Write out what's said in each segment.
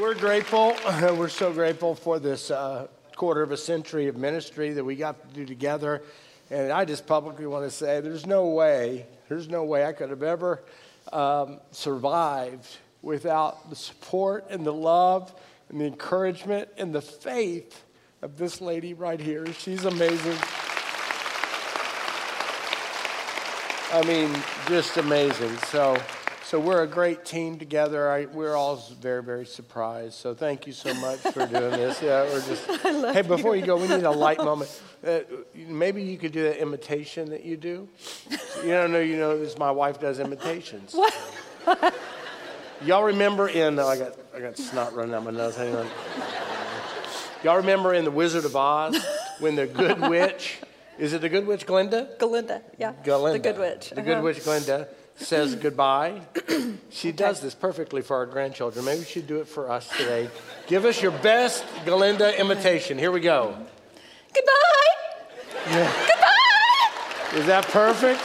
We're grateful. We're so grateful for this quarter of a century of ministry that we got to do together. And I just publicly want to say there's no way I could have ever survived without the support and the love and the encouragement and the faith of this lady right here. She's amazing. I mean, just amazing. So we're a great team together. We're all very, very surprised. So thank you so much for doing this. Yeah, we're just. Hey, before you go, we need a light moment. Maybe you could do that imitation that you do. You don't know, you know this. My wife does imitations. What? Y'all remember in? Oh, I got snot running out my nose. Hang on. Y'all remember in The Wizard of Oz when the Good Witch? Is it the Good Witch Glinda? Glinda, yeah. Glinda. The Good Witch. The Good Witch Glinda says goodbye. She does this perfectly for our grandchildren. Maybe she'd do it for us today. Give us your best Glinda imitation. Here we go. Goodbye. Yeah. Goodbye. Is that perfect?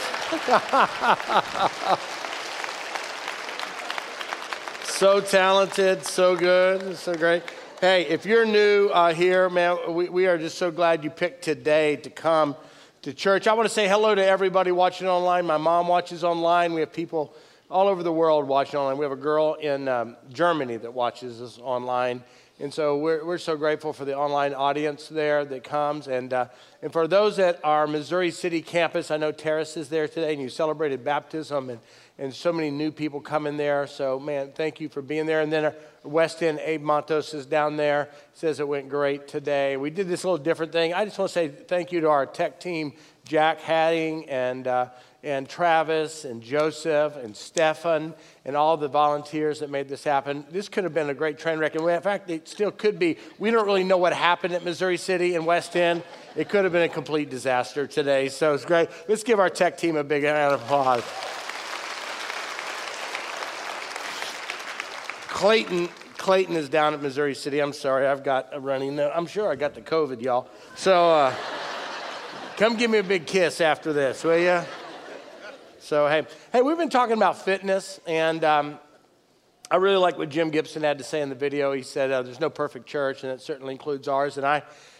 So talented, so good, so great. Hey, if you're new here, man, we are just so glad you picked today to come to church. I want to say hello to everybody watching online. My mom watches online. We have people all over the world watching online. We have a girl in Germany that watches us online. And so we're so grateful for the online audience there that comes. And for those at our Missouri City campus, I know Terrace is there today, and you celebrated baptism, and so many new people coming there. So, man, thank you for being there. And then our West End, Abe Matos is down there. Says it went great today. We did this little different thing. I just want to say thank you to our tech team, Jack Hadding and Travis and Joseph and Stefan and all the volunteers that made this happen. This could have been a great train wreck. In fact, it still could be. We don't really know what happened at Missouri City and West End. It could have been a complete disaster today, so it's great. Let's give our tech team a big round of applause. Clayton is down at Missouri City. I'm sorry, I've got a runny nose. I'm sure I got the COVID, y'all. So come give me a big kiss after this, will you? So, hey, we've been talking about fitness, and I really like what Jim Gibson had to say in the video. He said, there's no perfect church, and it certainly includes ours. And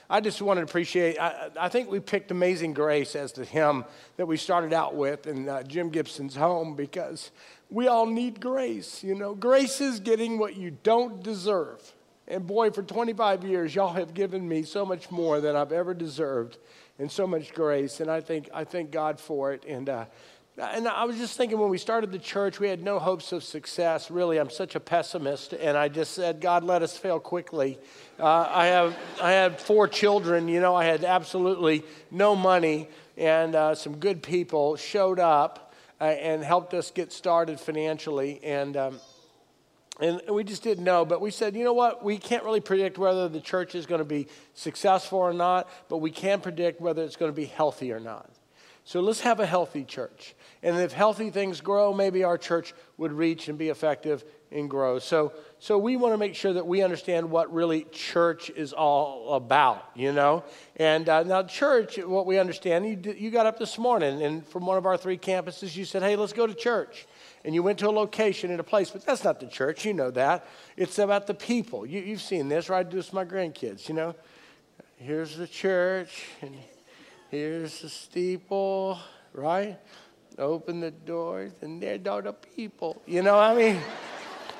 I just wanted to appreciate, I think we picked Amazing Grace as the hymn that we started out with in Jim Gibson's home, because we all need grace, you know. Grace is getting what you don't deserve. And boy, for 25 years, y'all have given me so much more than I've ever deserved and so much grace. And I thank God for it. And I was just thinking when we started the church, we had no hopes of success. Really, I'm such a pessimist. And I just said, God, let us fail quickly. I had 4 children. You know, I had absolutely no money. And some good people showed up and helped us get started financially. And we just didn't know. But we said, you know what? We can't really predict whether the church is going to be successful or not. But we can predict whether it's going to be healthy or not. So let's have a healthy church. And if healthy things grow, maybe our church would reach and be effective and grow. So we want to make sure that we understand what really church is all about, you know. And now church, what we understand, you got up this morning, and from one of our 3 campuses, you said, hey, let's go to church. And you went to a location and a place, but that's not the church. You know that. It's about the people. You've seen this, right? I do this with my grandkids, you know. Here's the church, and here's the steeple, right? Open the doors, and there are the people. You know, I mean,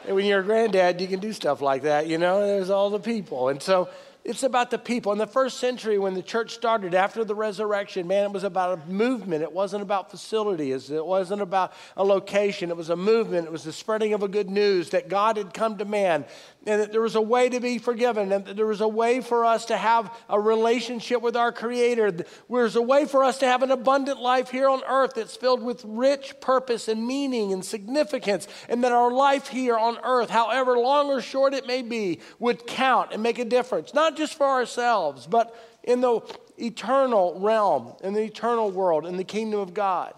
when you're a granddad, you can do stuff like that, you know? There's all the people. And so it's about the people. In the first century, when the church started after the resurrection, man, it was about a movement. It wasn't about facilities. It wasn't about a location. It was a movement. It was the spreading of a good news that God had come to man, and that there was a way to be forgiven, and that there was a way for us to have a relationship with our Creator. There was a way for us to have an abundant life here on earth that's filled with rich purpose and meaning and significance, and that our life here on earth, however long or short it may be, would count and make a difference, not just for ourselves, but in the eternal realm, in the eternal world, in the kingdom of God.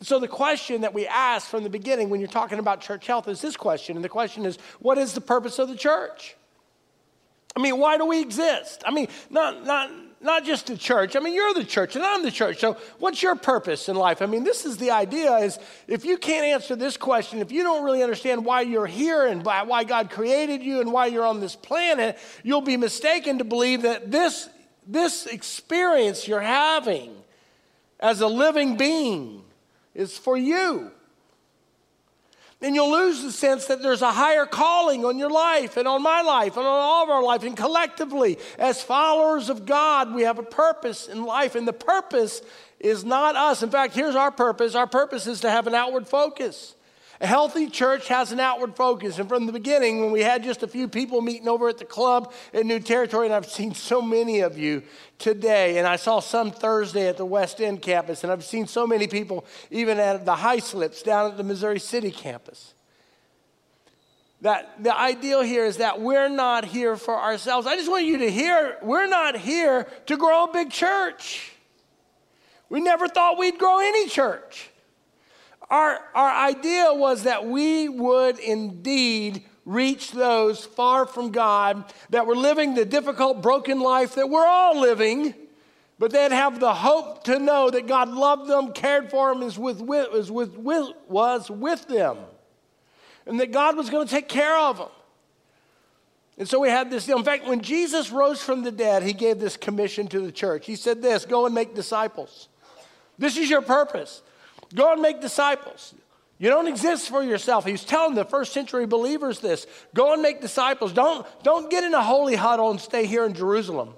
So the question that we asked from the beginning when you're talking about church health is this question, and the question is, what is the purpose of the church? I mean, why do we exist? I mean, not not just the church. I mean, you're the church and I'm the church. So what's your purpose in life? I mean, this is the idea is if you can't answer this question, if you don't really understand why you're here and why God created you and why you're on this planet, you'll be mistaken to believe that this experience you're having as a living being is for you. And you'll lose the sense that there's a higher calling on your life and on my life and on all of our life. And collectively, as followers of God, we have a purpose in life. And the purpose is not us. In fact, here's our purpose. Our purpose is to have an outward focus. A healthy church has an outward focus. And from the beginning, when we had just a few people meeting over at the club in New Territory, and I've seen so many of you today, and I saw some Thursday at the West End campus, and I've seen so many people even at the high slips down at the Missouri City campus. That the ideal here is that we're not here for ourselves. I just want you to hear, we're not here to grow a big church. We never thought we'd grow any church. Our idea was that we would indeed reach those far from God that were living the difficult, broken life that we're all living, but they'd have the hope to know that God loved them, cared for them, was with them, and that God was going to take care of them. And so we had this deal. In fact, when Jesus rose from the dead, he gave this commission to the church. He said this, go and make disciples. This is your purpose. Go and make disciples. You don't exist for yourself. He's telling the first century believers this. Go and make disciples. Don't get in a holy huddle and stay here in Jerusalem.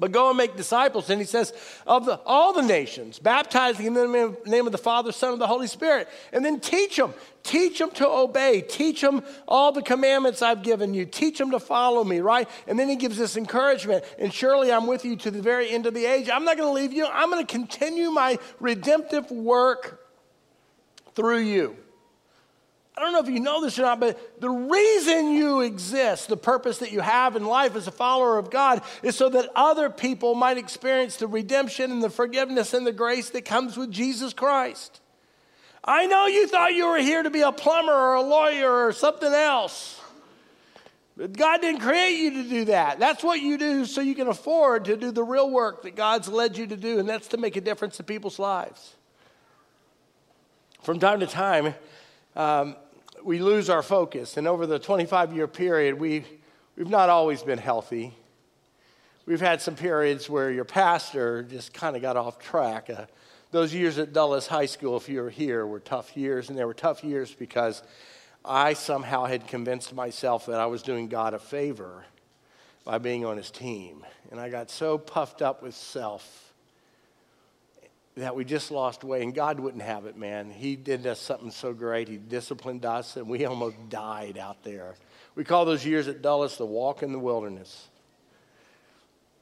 But go and make disciples. And he says, all the nations, baptizing in the name of the Father, Son, and the Holy Spirit. And then teach them. Teach them to obey. Teach them all the commandments I've given you. Teach them to follow me, right? And then he gives this encouragement. And surely I'm with you to the very end of the age. I'm not going to leave you. I'm going to continue my redemptive work through you. I don't know if you know this or not, but the reason you exist, the purpose that you have in life as a follower of God, is so that other people might experience the redemption and the forgiveness and the grace that comes with Jesus Christ. I know you thought you were here to be a plumber or a lawyer or something else, but God didn't create you to do that. That's what you do so you can afford to do the real work that God's led you to do, and that's to make a difference in people's lives. From time to time, we lose our focus. And over the 25-year period, we've not always been healthy. We've had some periods where your pastor just kind of got off track. Those years at Dulles High School, if you were here, were tough years. And they were tough years because I somehow had convinced myself that I was doing God a favor by being on his team. And I got so puffed up with self that we just lost way, and God wouldn't have it, man. He did us something so great. He disciplined us, and we almost died out there. We call those years at Dulles the walk in the wilderness.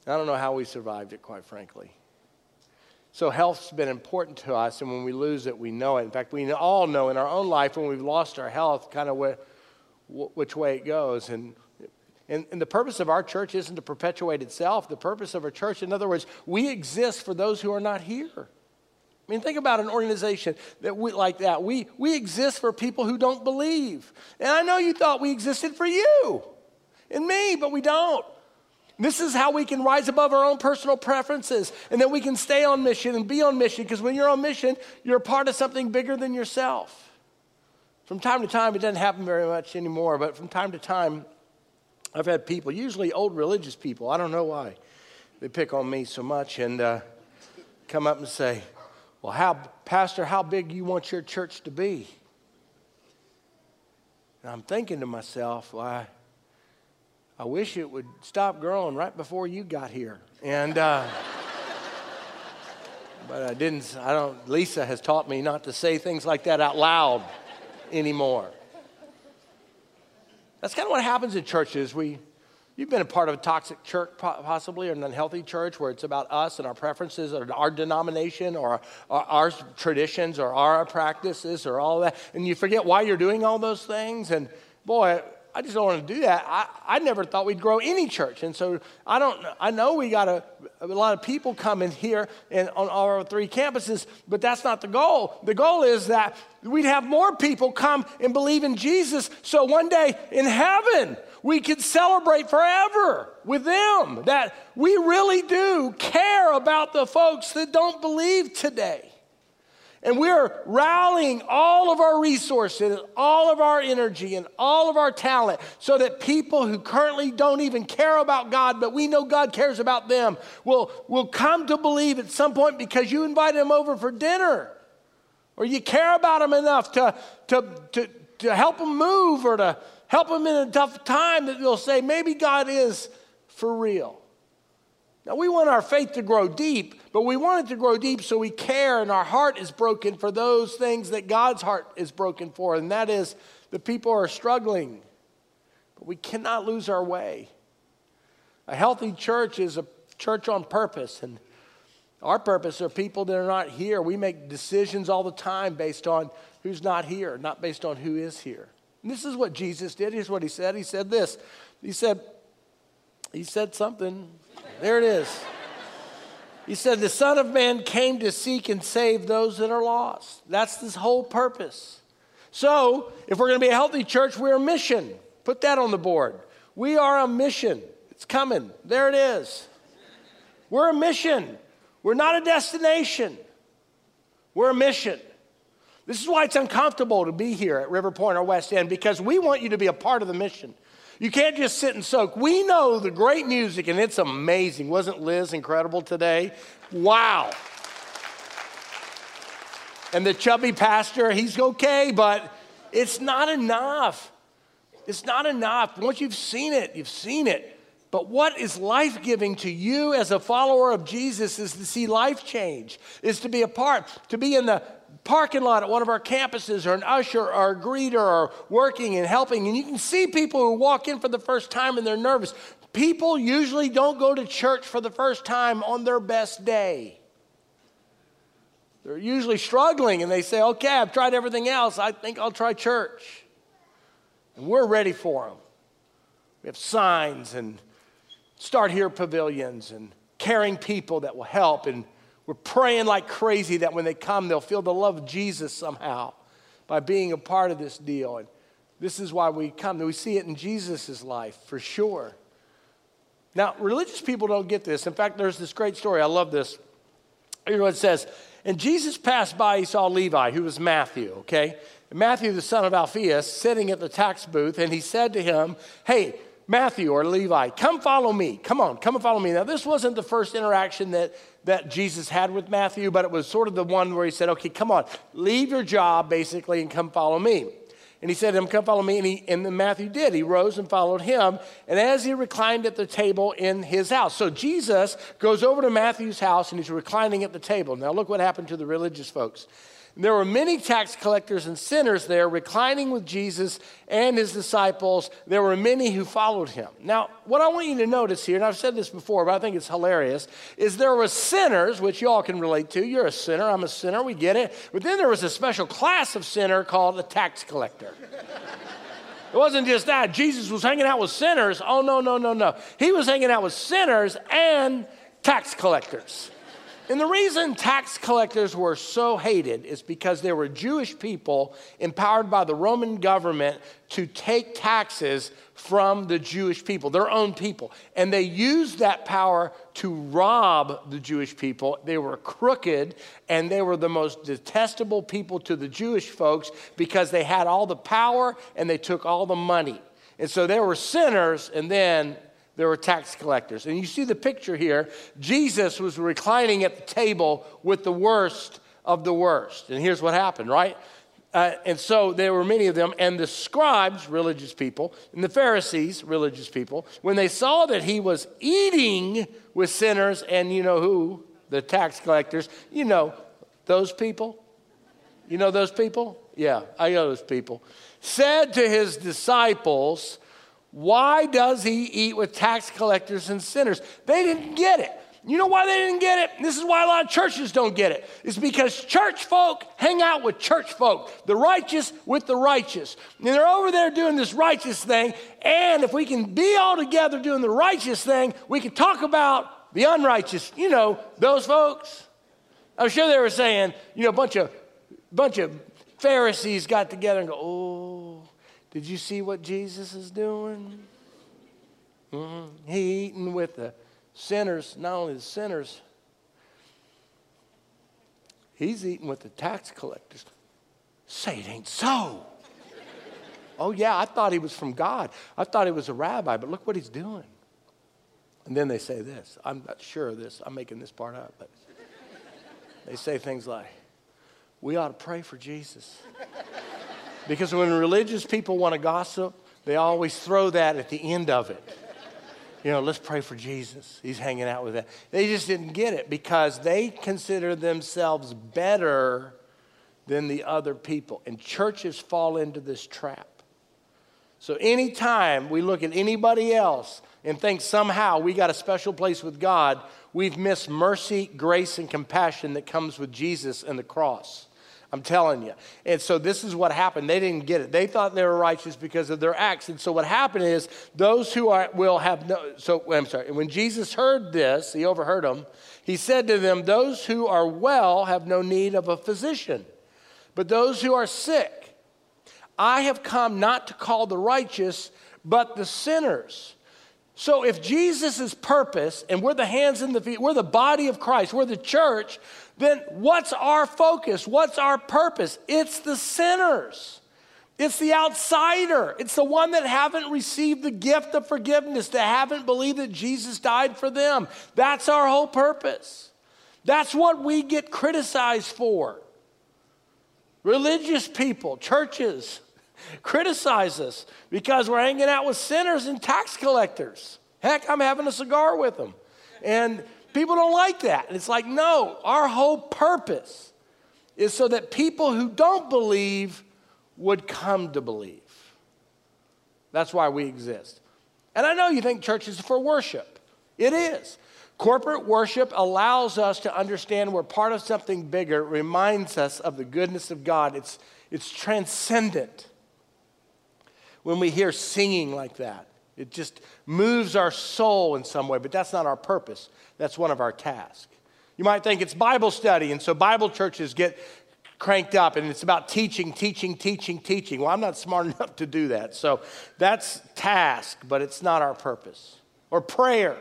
I don't know how we survived it, quite frankly. So health's been important to us, and when we lose it, we know it. In fact, we all know in our own life when we've lost our health kind of which way it goes, And the purpose of our church isn't to perpetuate itself. The purpose of our church, in other words, we exist for those who are not here. I mean, think about an organization that like that. We exist for people who don't believe. And I know you thought we existed for you and me, but we don't. This is how we can rise above our own personal preferences, and then we can stay on mission and be on mission, because when you're on mission, you're a part of something bigger than yourself. From time to time, it doesn't happen very much anymore, but from time to time, I've had people, usually old religious people, I don't know why, they pick on me so much and come up and say, well, Pastor, how big do you want your church to be? And I'm thinking to myself, well, I wish it would stop growing right before you got here. And, but Lisa has taught me not to say things like that out loud anymore. That's kind of what happens in churches. You've been a part of a toxic church possibly, or an unhealthy church where it's about us and our preferences or our denomination or our traditions or our practices or all that. And you forget why you're doing all those things. And boy, I just don't want to do that. I never thought we'd grow any church. And so I know we got a lot of people come in here and on our three campuses, but that's not the goal. The goal is that we'd have more people come and believe in Jesus. So one day in heaven, We can celebrate forever with them that we really do care about the folks that don't believe today. And we're rallying all of our resources, and all of our energy, and all of our talent so that people who currently don't even care about God, but we know God cares about them, will come to believe at some point because you invited them over for dinner or you care about them enough to help them move or to help them in a tough time that they'll say, maybe God is for real. Now, we want our faith to grow deep, but we want it to grow deep so we care and our heart is broken for those things that God's heart is broken for, and that is the people are struggling. But we cannot lose our way. A healthy church is a church on purpose, and our purpose are people that are not here. We make decisions all the time based on who's not here, not based on who is here. And this is what Jesus did. Here's what he said. He said this. He said something. There it is. He said, the Son of Man came to seek and save those that are lost. That's this whole purpose. So if we're going to be a healthy church, we're a mission. Put that on the board. We are a mission. It's coming. There it is. We're a mission. We're not a destination. We're a mission. This is why it's uncomfortable to be here at River Point or West End, because we want you to be a part of the mission. You can't just sit and soak. We know the great music, and it's amazing. Wasn't Liz incredible today? Wow. And the chubby pastor, he's okay, but it's not enough. It's not enough. Once you've seen it, you've seen it. But what is life-giving to you as a follower of Jesus is to see life change, is to be a part, to be in the parking lot at one of our campuses, or an usher, or a greeter, or working and helping. And you can see people who walk in for the first time and they're nervous. People usually don't go to church for the first time on their best day. They're usually struggling and they say, okay, I've tried everything else. I think I'll try church. And we're ready for them. We have signs and Start Here pavilions and caring people that will help, and we're praying like crazy that when they come, they'll feel the love of Jesus somehow by being a part of this deal. And this is why we come. We see it in Jesus' life for sure. Now, religious people don't get this. In fact, there's this great story. I love this. Here's what it says. And Jesus passed by, he saw Levi, who was Matthew, okay? And Matthew, the son of Alphaeus, sitting at the tax booth, and he said to him, hey, Matthew or Levi, come follow me. Come on, come and follow me. Now, this wasn't the first interaction that Jesus had with Matthew, but it was sort of the one where he said, okay, come on, leave your job, basically, and come follow me. And he said to him, come follow me, and then Matthew did. He rose and followed him, and as he reclined at the table in his house. So Jesus goes over to Matthew's house, and he's reclining at the table. Now, look what happened to the religious folks. There were many tax collectors and sinners there reclining with Jesus and his disciples. There were many who followed him. Now, what I want you to notice here, and I've said this before, but I think it's hilarious, is there were sinners, which you all can relate to. You're a sinner. I'm a sinner. We get it. But then there was a special class of sinner called a tax collector. It wasn't just that. Jesus was hanging out with sinners. Oh, no, no, no, no. He was hanging out with sinners and tax collectors. And the reason tax collectors were so hated is because they were Jewish people empowered by the Roman government to take taxes from the Jewish people, their own people. And they used that power to rob the Jewish people. They were crooked, and they were the most detestable people to the Jewish folks because they had all the power and they took all the money. And so they were sinners, and then there were tax collectors. And you see the picture here. Jesus was reclining at the table with the worst of the worst. And here's what happened, right? And so there were many of them. And the scribes, religious people, and the Pharisees, religious people, when they saw that he was eating with sinners and you know who, the tax collectors, you know, those people. You know those people? Yeah, I know those people. Said to his disciples, why does he eat with tax collectors and sinners? They didn't get it. You know why they didn't get it? This is why a lot of churches don't get it. It's because church folk hang out with church folk, the righteous with the righteous. And they're over there doing this righteous thing, and if we can be all together doing the righteous thing, we can talk about the unrighteous, you know, those folks. I'm sure they were saying, you know, a bunch of Pharisees got together and go, oh, did you see what Jesus is doing? He eating with the sinners, not only the sinners, he's eating with the tax collectors. Say it ain't so. Oh, yeah, I thought he was from God. I thought he was a rabbi, but look what he's doing. And then they say this. I'm not sure of this. I'm making this part up. But they say things like, we ought to pray for Jesus. Because when religious people want to gossip, they always throw that at the end of it. You know, let's pray for Jesus. He's hanging out with that. They just didn't get it because they consider themselves better than the other people. And churches fall into this trap. So anytime we look at anybody else and think somehow we got a special place with God, we've missed mercy, grace, and compassion that comes with Jesus and the cross. I'm telling you. And so this is what happened. They didn't get it. They thought they were righteous because of their acts. And so what happened is those who are will have no, so I'm sorry. When Jesus heard this, he overheard them. He said to them, those who are well have no need of a physician, but those who are sick. I have come not to call the righteous, but the sinners. So if Jesus is purpose, and we're the hands and the feet, we're the body of Christ, we're the church, then what's our focus? What's our purpose? It's the sinners. It's the outsider. It's the one that haven't received the gift of forgiveness, that haven't believed that Jesus died for them. That's our whole purpose. That's what we get criticized for. Religious people, churches, criticize us because we're hanging out with sinners and tax collectors. Heck, I'm having a cigar with them. And people don't like that. And it's like, no, our whole purpose is so that people who don't believe would come to believe. That's why we exist. And I know you think church is for worship. It is. Corporate worship allows us to understand we're part of something bigger. It reminds us of the goodness of God. It's transcendent. When we hear singing like that, it just moves our soul in some way, but that's not our purpose. That's one of our tasks. You might think it's Bible study, and so Bible churches get cranked up, and it's about teaching. Well, I'm not smart enough to do that, so that's task, but it's not our purpose. Or prayer,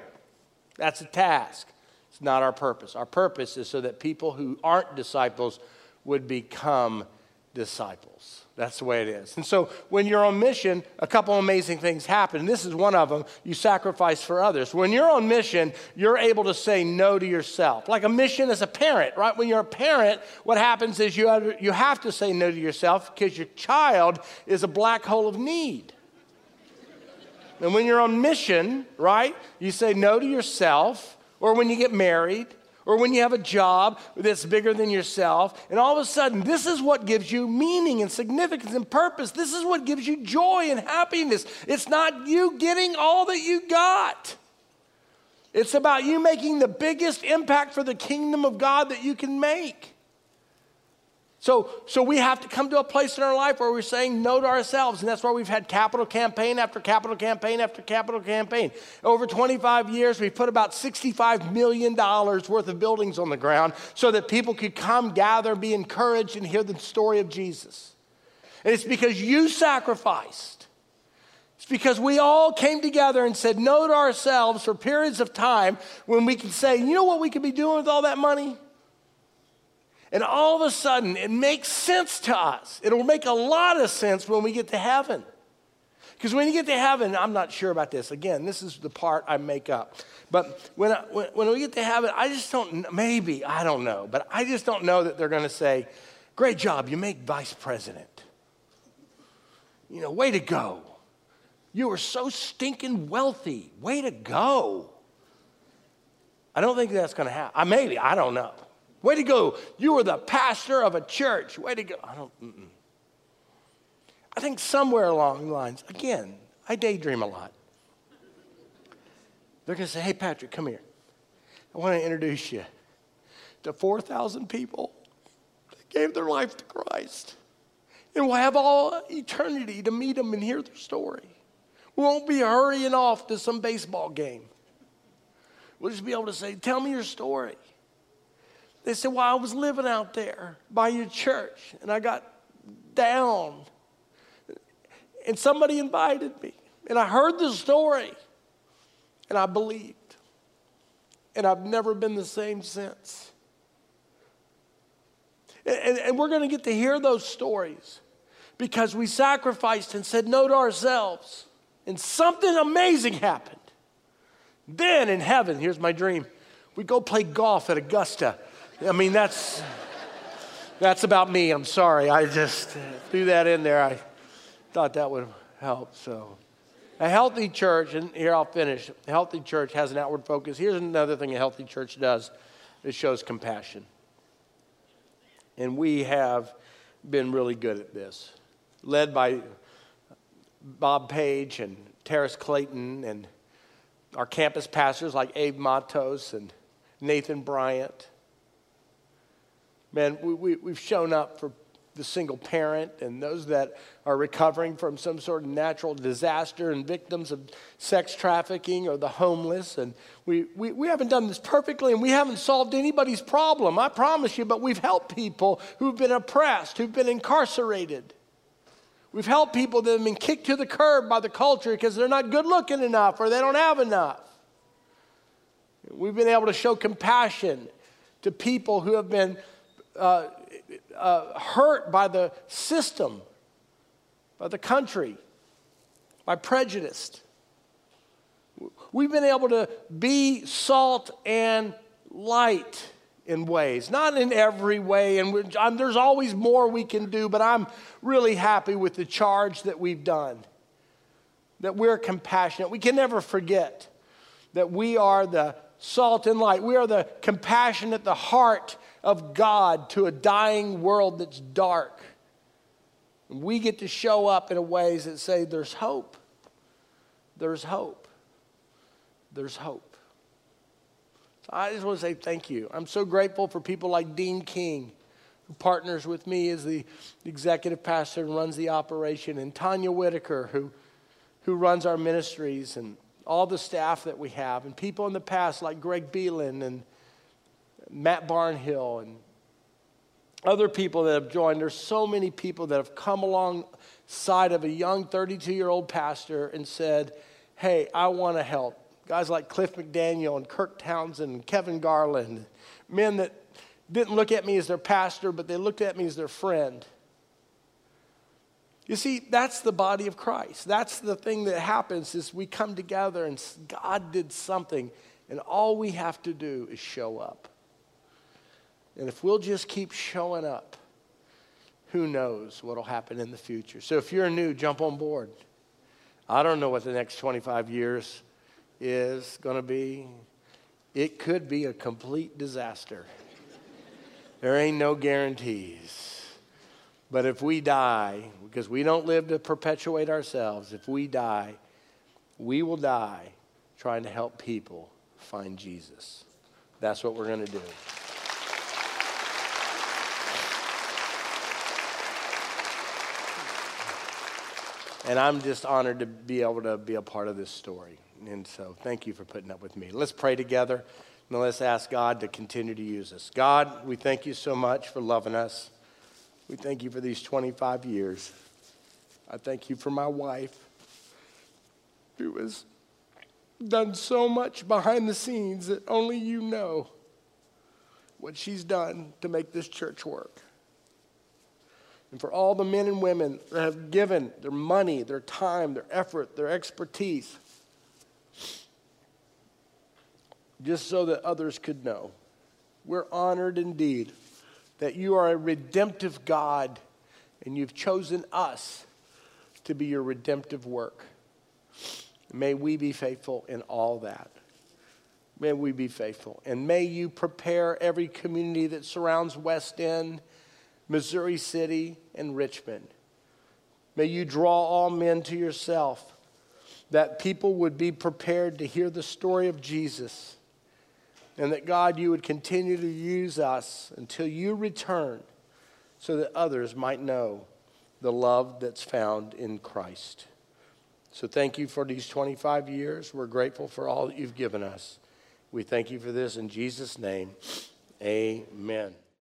that's a task. It's not our purpose. Our purpose is so that people who aren't disciples would become disciples. That's the way it is. And so when you're on mission, a couple amazing things happen. And this is one of them. You sacrifice for others. When you're on mission, you're able to say no to yourself. Like a mission as a parent, right? When you're a parent, what happens is you have to say no to yourself because your child is a black hole of need. And when you're on mission, right, you say no to yourself, or when you get married, or when you have a job that's bigger than yourself, and all of a sudden, this is what gives you meaning and significance and purpose. This is what gives you joy and happiness. It's not you getting all that you got. It's about you making the biggest impact for the kingdom of God that you can make. So we have to come to a place in our life where we're saying no to ourselves, and that's why we've had capital campaign after capital campaign after capital campaign. Over 25 years, we put about $65 million worth of buildings on the ground so that people could come, gather, be encouraged, and hear the story of Jesus. And it's because you sacrificed. It's because we all came together and said no to ourselves for periods of time when we could say, you know what we could be doing with all that money? And all of a sudden, it makes sense to us. It'll make a lot of sense when we get to heaven. Because when you get to heaven, I'm not sure about this. Again, this is the part I make up. But when we get to heaven, I just don't, maybe, I don't know. But I just don't know that they're going to say, great job, you made vice president. You know, way to go. You were so stinking wealthy. Way to go. I don't think that's going to happen. Maybe, I don't know. Way to go. You were the pastor of a church. Way to go. I think somewhere along the lines, again, I daydream a lot. They're going to say, hey, Patrick, come here. I want to introduce you to 4,000 people that gave their life to Christ. And we'll have all eternity to meet them and hear their story. We won't be hurrying off to some baseball game. We'll just be able to say, tell me your story. They said, well, I was living out there by your church, and I got down, and somebody invited me, and I heard the story, And I believed. And I've never been the same since. And we're going to get to hear those stories because we sacrificed and said no to ourselves. And something amazing happened. Then in heaven, here's my dream. We go play golf at Augusta. I mean, that's about me. I'm sorry. I just threw that in there. I thought that would help. So a healthy church, and here I'll finish. A healthy church has an outward focus. Here's another thing a healthy church does. It shows compassion. And we have been really good at this. Led by Bob Page and Terrace Clayton and our campus pastors like Abe Matos and Nathan Bryant. Man, we've shown up for the single parent and those that are recovering from some sort of natural disaster and victims of sex trafficking or the homeless. And we haven't done this perfectly, and we haven't solved anybody's problem, I promise you, but we've helped people who've been oppressed, who've been incarcerated. We've helped people that have been kicked to the curb by the culture because they're not good looking enough or they don't have enough. We've been able to show compassion to people who have been hurt by the system, by the country, by prejudice. We've been able to be salt and light in ways, not in every way, and there's always more we can do, but I'm really happy with the charge that we've done, that we're compassionate. We can never forget that we are the salt and light. We are the compassionate, the heart of God to a dying world that's dark. And we get to show up in ways that say there's hope. There's hope. There's hope. So I just want to say thank you. I'm so grateful for people like Dean King, who partners with me as the executive pastor and runs the operation, and Tanya Whitaker, who runs our ministries, and all the staff that we have, and people in the past like Greg Bielen and Matt Barnhill and other people that have joined. There's so many people that have come alongside of a young 32-year-old pastor and said, hey, I want to help. Guys like Cliff McDaniel and Kirk Townsend and Kevin Garland, men that didn't look at me as their pastor, but they looked at me as their friend. You see, that's the body of Christ. That's the thing that happens is we come together and God did something, and all we have to do is show up. And if we'll just keep showing up, who knows what'll happen in the future. So if you're new, jump on board. I don't know what the next 25 years is going to be. It could be a complete disaster. There ain't no guarantees. But if we die, because we don't live to perpetuate ourselves, if we die, we will die trying to help people find Jesus. That's what we're going to do. And I'm just honored to be able to be a part of this story. And so thank you for putting up with me. Let's pray together, and let's ask God to continue to use us. God, we thank you so much for loving us. We thank you for these 25 years. I thank you for my wife, who has done so much behind the scenes that only you know what she's done to make this church work. And for all the men and women that have given their money, their time, their effort, their expertise, just so that others could know. We're honored indeed that you are a redemptive God and you've chosen us to be your redemptive work. May we be faithful in all that. May we be faithful. And may you prepare every community that surrounds West End, Missouri City, and Richmond. May you draw all men to yourself, that people would be prepared to hear the story of Jesus, and that, God, you would continue to use us until you return so that others might know the love that's found in Christ. So thank you for these 25 years. We're grateful for all that you've given us. We thank you for this in Jesus' name. Amen.